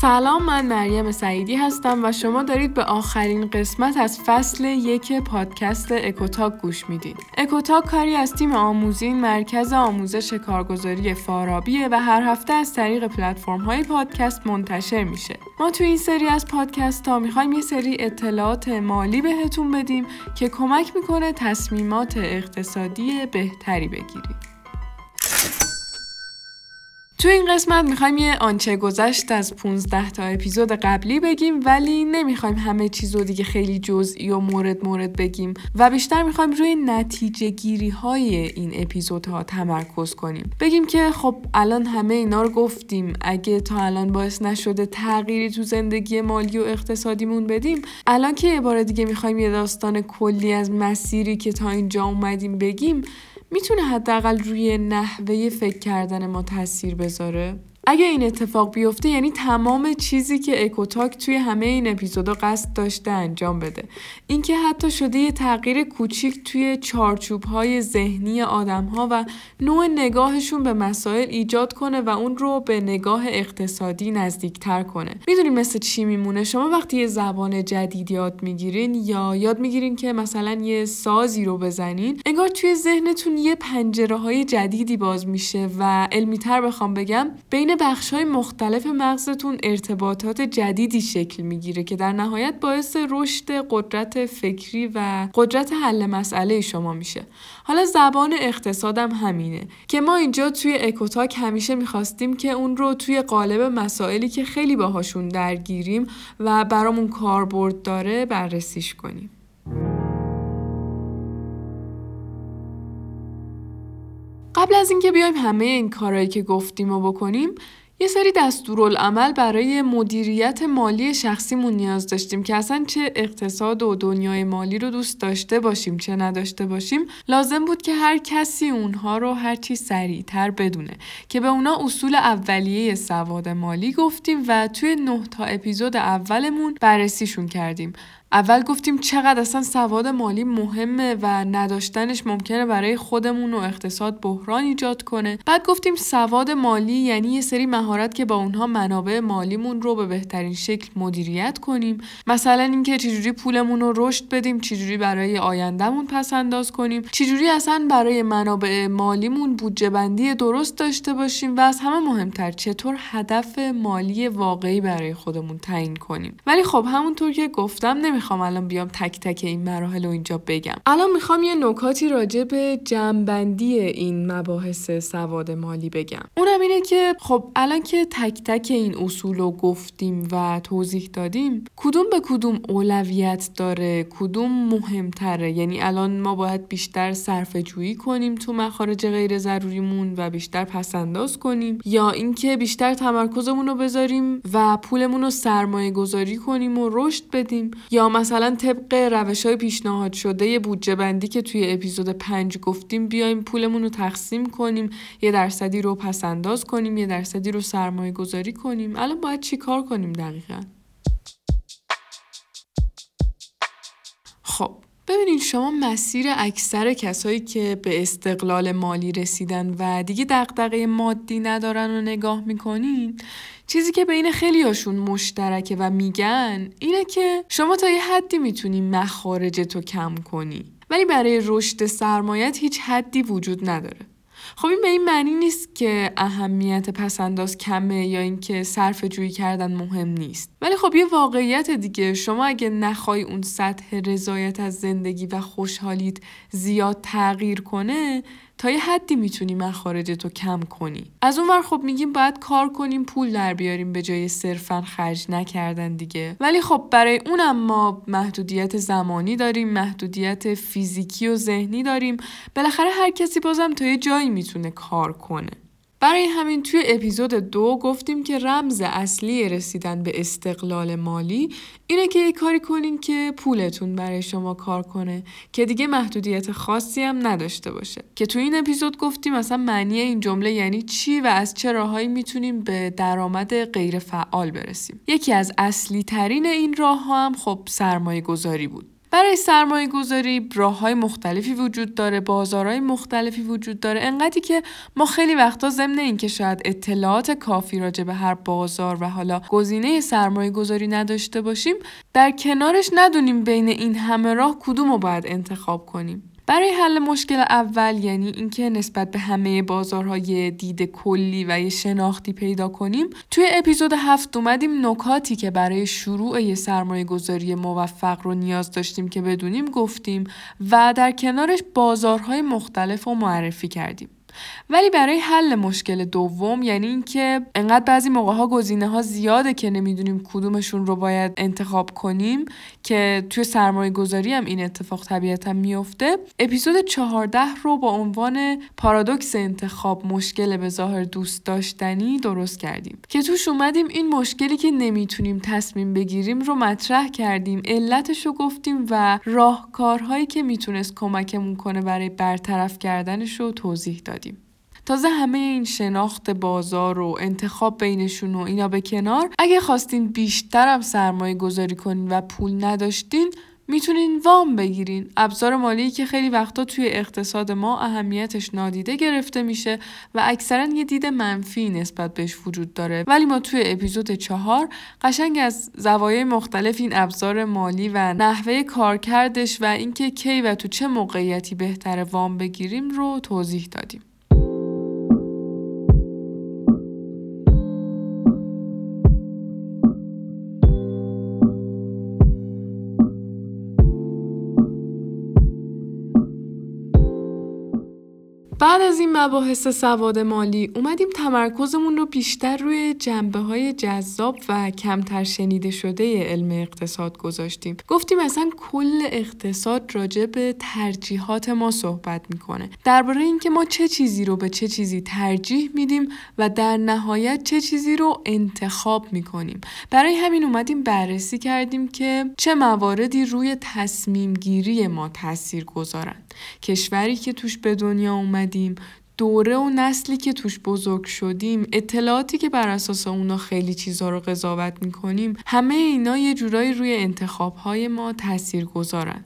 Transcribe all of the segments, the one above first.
سلام، من مریم سعیدی هستم و شما دارید به آخرین قسمت از فصل 1 پادکست اکوتاک گوش میدید. اکوتاک کاری از تیم آموزین، مرکز آموزش کارگزاری فارابیه و هر هفته از طریق پلتفرم‌های پادکست منتشر میشه. ما تو این سری از پادکست‌ها می‌خوایم یه سری اطلاعات مالی بهتون بدیم که کمک می‌کنه تصمیمات اقتصادی بهتری بگیرید. تو این قسمت میخوایم یه آنچه گذشت از 15 تا اپیزود قبلی بگیم، ولی نمیخوایم همه چیزو دیگه خیلی جزئی و مورد بگیم و بیشتر میخوایم روی نتیجه گیری های این اپیزودها تمرکز کنیم. بگیم که خب الان همه اینا رو گفتیم، اگه تا الان باعث نشده تغییری تو زندگی مالی و اقتصادیمون بدیم، الان که یه بار دیگه میخوایم یه داستان کلی از مسیری که تا اینجا اومدیم بگیم، میتونه حداقل روی نحوه فکر کردن ما تاثیر بذاره. اگه این اتفاق بیفته یعنی تمام چیزی که اکوتاک توی همه این اپیزودا قصد داشته انجام بده. اینکه حتی شده یه تغییر کوچیک توی چارچوب‌های ذهنی آدم‌ها و نوع نگاهشون به مسائل ایجاد کنه و اون رو به نگاه اقتصادی نزدیک‌تر کنه. میدونی مثل چی میمونه؟ شما وقتی یه زبان جدید یاد میگیرین یا یاد میگیرین که مثلا یه سازی رو بزنین، انگار توی ذهنتون یه پنجره‌های جدیدی باز میشه و علمی‌تر بخوام بگم، بین بخش‌های مختلف مغزتون ارتباطات جدیدی شکل میگیره که در نهایت باعث رشد قدرت فکری و قدرت حل مسئله شما میشه. حالا زبان اقتصادم همینه که ما اینجا توی اکوتاک همیشه میخواستیم که اون رو توی قالب مسائلی که خیلی باهاشون درگیریم و برامون کاربرد داره بررسیش کنیم. قبل از اینکه بیایم همه این کارهایی که گفتیم رو بکنیم، یه سری دستورالعمل برای مدیریت مالی شخصیمون نیاز داشتیم که اصلا چه اقتصاد و دنیای مالی رو دوست داشته باشیم چه نداشته باشیم، لازم بود که هر کسی اونها رو هرچی سریعتر بدونه که به اونا اصول اولیه سواد مالی گفتیم و توی 9 تا اپیزود اولمون بررسیشون کردیم. اول گفتیم چقدر اصلا سواد مالی مهمه و نداشتنش ممکنه برای خودمون و اقتصاد بحران ایجاد کنه. بعد گفتیم سواد مالی یعنی یه سری مهارت که با اونها منابع مالیمون رو به بهترین شکل مدیریت کنیم، مثلا اینکه چجوری پولمون رو رشد بدیم، چجوری برای آیندهمون پس انداز کنیم، چجوری اصلا برای منابع مالیمون بودجه بندی درست داشته باشیم و از همه مهمتر چطور هدف مالی واقعی برای خودمون تعیین کنیم. ولی خب همونطور که گفتم میخوام الان بیام تک تک این مراحل رو اینجا بگم. الان میخوام یه نکاتی راجع به جمع‌بندی این مباحث سواد مالی بگم. اونم اینه که خب الان که تک تک این اصول رو گفتیم و توضیح دادیم، کدوم به کدوم اولویت داره، کدوم مهمتره، یعنی الان ما باید بیشتر صرفه‌جویی کنیم تو مخارج غیر ضروریمون و بیشتر پس‌انداز کنیم، یا اینکه بیشتر تمرکزمون رو بذاریم و پولمون رو سرمایه‌گذاری کنیم و رشد بدیم، یا مثلا طبق روش‌های پیشنهاد شده یه بودجه بندی که توی اپیزود 5 گفتیم بیایم پولمون رو تقسیم کنیم، یه درصدی رو پس‌انداز کنیم، یه درصدی رو سرمایه گذاری کنیم. الان باید چی کار کنیم دقیقاً؟ خب ببینید، شما مسیر اکثر کسایی که به استقلال مالی رسیدن و دیگه دغدغه مادی ندارن رو نگاه می‌کنین، چیزی که بین خیلیاشون مشترکه و میگن اینه که شما تا یه حدی میتونی مخارجتو کم کنی، ولی برای رشد سرمایت هیچ حدی وجود نداره. خب این به این معنی نیست که اهمیت پس‌انداز کمه یا اینکه صرفه‌جویی کردن مهم نیست، ولی خب یه واقعیت دیگه، شما اگه نخوای اون سطح رضایت از زندگی و خوشحالیت زیاد تغییر کنه، تا یه حدی میتونی مخارجتو کم کنی. از اونور خب میگیم باید کار کنیم پول در بیاریم به جای صرفاً خرج نکردن دیگه، ولی خب برای اونم ما محدودیت زمانی داریم، محدودیت فیزیکی و ذهنی داریم. بالاخره هر کسی بازم تا یه جایی میتونه کار کنه. برای همین توی اپیزود 2 گفتیم که رمز اصلی رسیدن به استقلال مالی اینه که یه کاری کنین که پولتون برای شما کار کنه، که دیگه محدودیت خاصی هم نداشته باشه. که توی این اپیزود گفتیم اصلا معنی این جمله یعنی چی و از چه راهایی میتونیم به درآمد غیر فعال برسیم. یکی از اصلی ترین این راه ها هم خب سرمایه گذاری بود. برای سرمایه گذاری راه‌های مختلفی وجود داره، بازارهای مختلفی وجود داره، انقدری که ما خیلی وقتا ضمن این که شاید اطلاعات کافی راجع به هر بازار و حالا گزینه سرمایه گذاری نداشته باشیم، در کنارش ندونیم بین این همه راه کدوم رو باید انتخاب کنیم. برای حل مشکل اول، یعنی اینکه نسبت به همه بازارها یه دید کلی و یه شناختی پیدا کنیم، توی اپیزود 7 اومدیم نکاتی که برای شروع یه سرمایه گذاری موفق رو نیاز داشتیم که بدونیم گفتیم و در کنارش بازارهای مختلف رو معرفی کردیم. ولی برای حل مشکل دوم، یعنی اینکه انقدر بعضی موقع‌ها گزینه‌ها زیاده که نمیدونیم کدومشون رو باید انتخاب کنیم، که توی سرمایه گذاری هم این اتفاق طبیعتاً میفته، اپیزود 14 رو با عنوان پارادوکس انتخاب، مشکل به ظاهر دوست داشتنی درست کردیم که توش اومدیم این مشکلی که نمیتونیم تصمیم بگیریم رو مطرح کردیم، علتش رو گفتیم و راهکارهایی که میتونست کمکمون کنه برای برطرف کردنش رو توضیح دادیم. تازه همه این شناخت بازار و انتخاب بینشون و اینا به کنار، اگه خواستین بیشتر هم سرمایه گذاری کنین و پول نداشتین، میتونین وام بگیرین، ابزار مالی که خیلی وقتا توی اقتصاد ما اهمیتش نادیده گرفته میشه و اکثرا یه دید منفی نسبت بهش وجود داره، ولی ما توی اپیزود 4 قشنگ از زوایای مختلف این ابزار مالی و نحوه کارکردش و اینکه کی و تو چه موقعیتی بهتره وام بگیریم رو توضیح دادیم. بعد از این مباحث سواد مالی، اومدیم تمرکزمون رو بیشتر روی جنبه‌های جذاب و کمتر شنیده شده علم اقتصاد گذاشتیم. گفتیم اصلا کل اقتصاد راجع به ترجیحات ما صحبت میکنه، درباره اینکه ما چه چیزی رو به چه چیزی ترجیح میدیم و در نهایت چه چیزی رو انتخاب میکنیم. برای همین اومدیم بررسی کردیم که چه مواردی روی تصمیم گیری ما تأثیر گذارن، کشوری که توش به دنیا اومدیم، دوره و نسلی که توش بزرگ شدیم، اطلاعاتی که بر اساس اونا خیلی چیزا رو قضاوت میکنیم، همه اینا یه جورایی روی انتخابهای ما تأثیر گذارن.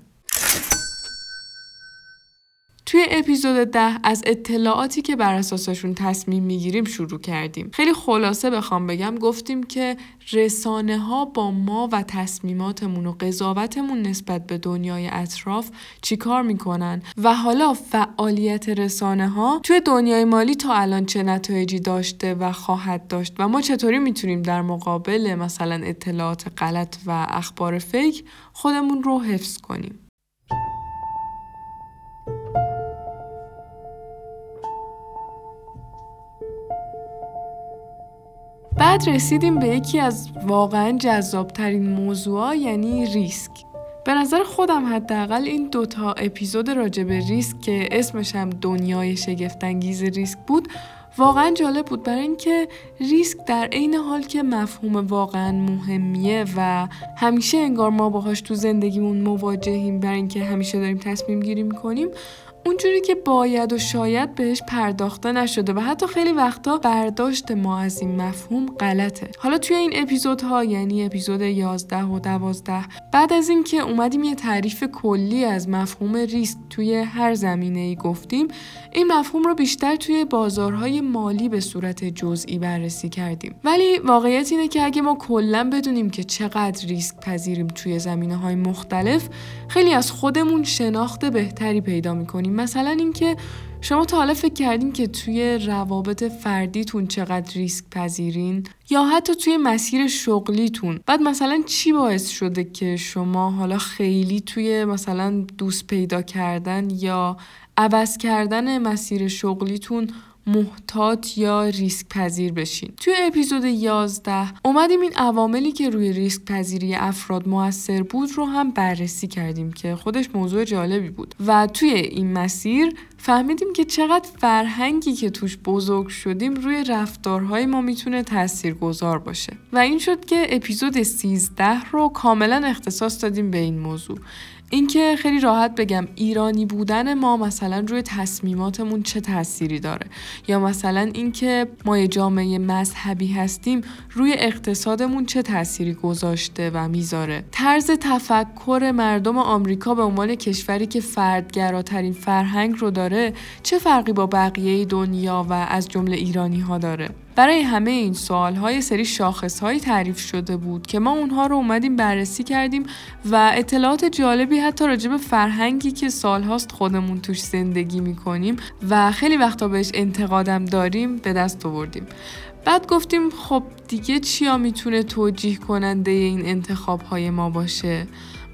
توی اپیزود 10 از اطلاعاتی که بر اساسشون تصمیم میگیریم شروع کردیم. خیلی خلاصه بخوام بگم، گفتیم که رسانه ها با ما و تصمیماتمون و قضاوتمون نسبت به دنیای اطراف چی کار میکنن و حالا فعالیت رسانه ها توی دنیای مالی تا الان چه نتایجی داشته و خواهد داشت و ما چطوری میتونیم در مقابل مثلا اطلاعات غلط و اخبار فیک خودمون رو حفظ کنیم. بعد رسیدیم به یکی از واقعا جذابترین موضوعا، یعنی ریسک. به نظر خودم حداقل این دوتا اپیزود راجع به ریسک که اسمش هم دنیای شگفت‌انگیز ریسک بود، واقعا جالب بود، برای اینکه ریسک در عین حال که مفهوم واقعا مهمیه و همیشه انگار ما باهاش تو زندگیمون مواجهیم، برای اینکه همیشه داریم تصمیم گیری می‌کنیم، اونجوری که باید و شاید بهش پرداخته نشده و حتی خیلی وقتا برداشت ما از این مفهوم غلطه. حالا توی این اپیزودها، یعنی اپیزود 11 و 12، بعد از این که اومدیم یه تعریف کلی از مفهوم ریسک توی هر زمینه‌ای گفتیم، این مفهوم رو بیشتر توی بازارهای مالی به صورت جزئی بررسی کردیم. ولی واقعیت اینه که اگه ما کلاً بدونیم که چقدر ریسک پذیریم توی زمینه‌های مختلف، خیلی از خودمون شناخت بهتری پیدا می‌کنیم. مثلا اینکه شما تا حالا فکر کردین که توی روابط فردیتون چقدر ریسک پذیرین یا حتی توی مسیر شغلیتون؟ بعد مثلا چی باعث شده که شما حالا خیلی توی مثلا دوست پیدا کردن یا عوض کردن مسیر شغلیتون محتاط یا ریسک پذیر بشین؟ توی اپیزود 11 اومدیم این عواملی که روی ریسک پذیری افراد مؤثر بود رو هم بررسی کردیم که خودش موضوع جالبی بود و توی این مسیر فهمیدیم که چقدر فرهنگی که توش بزرگ شدیم روی رفتارهای ما میتونه تاثیرگذار باشه و این شد که اپیزود 13 رو کاملا اختصاص دادیم به این موضوع. اینکه خیلی راحت بگم ایرانی بودن ما مثلا روی تصمیماتمون چه تأثیری داره، یا مثلا اینکه ما یه جامعه مذهبی هستیم روی اقتصادمون چه تأثیری گذاشته و میذاره. طرز تفکر مردم آمریکا به عنوان کشوری که فردگراترین فرهنگ رو داره چه فرقی با بقیه دنیا و از جمله ایرانی ها داره؟ برای همه این سوال‌های سری شاخص‌هایی تعریف شده بود که ما اونها رو اومدیم بررسی کردیم و اطلاعات جالبی حتی راجع به فرهنگی که سال‌هاست خودمون توش زندگی می‌کنیم و خیلی وقتا بهش انتقادم داریم به دست آوردیم. بعد گفتیم خب دیگه چیا میتونه توجیه کننده این انتخاب‌های ما باشه؟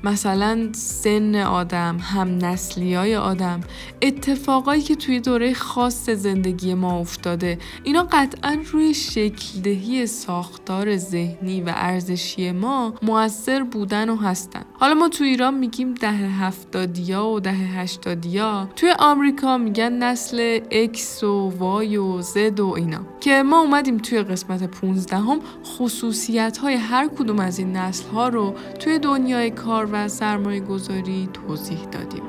مثلا سن آدم، هم نسلیای آدم، اتفاقایی که توی دوره خاص زندگی ما افتاده، اینا قطعا روی شکل‌دهی ساختار ذهنی و ارزشی ما مؤثر بودن و هستن. حالا ما تو ایران میگیم دهه 70 و دهه 80، توی آمریکا میگن نسل X و Y و Z و اینا، که ما اومدیم توی قسمت 15 خصوصیت‌های هر کدوم از این نسل‌ها رو توی دنیای کار و سرمایه گذاری توضیح دادیم.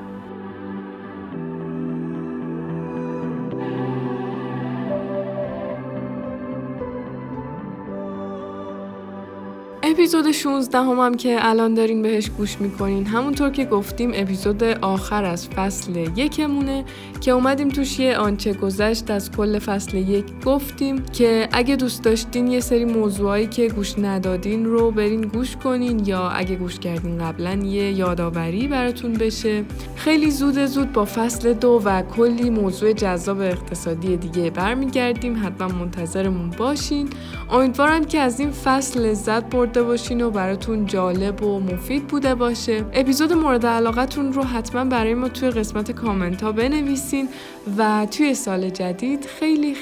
اپیزود 16 هم که الان دارین بهش گوش میکنین، همونطور که گفتیم اپیزود آخر از فصل 1مونه که اومدیم توش یه آنچه گذشت از کل فصل 1 گفتیم که اگه دوست داشتین یه سری موضوعایی که گوش ندادین رو برین گوش کنین، یا اگه گوش کردین قبلن یه یادآوری براتون بشه. خیلی زود با فصل 2 و کلی موضوع جذاب اقتصادی دیگه برمیگردیم، حتما منتظرمون باشین. امیدوارم که از این فصل لذت برده باشین و براتون جالب و مفید بوده باشه. اپیزود مورد علاقتون رو حتما برای ما توی قسمت کامنت ها بنویسین و توی سال جدید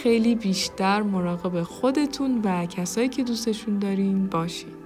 خیلی بیشتر مراقب خودتون و کسایی که دوستشون دارین باشین.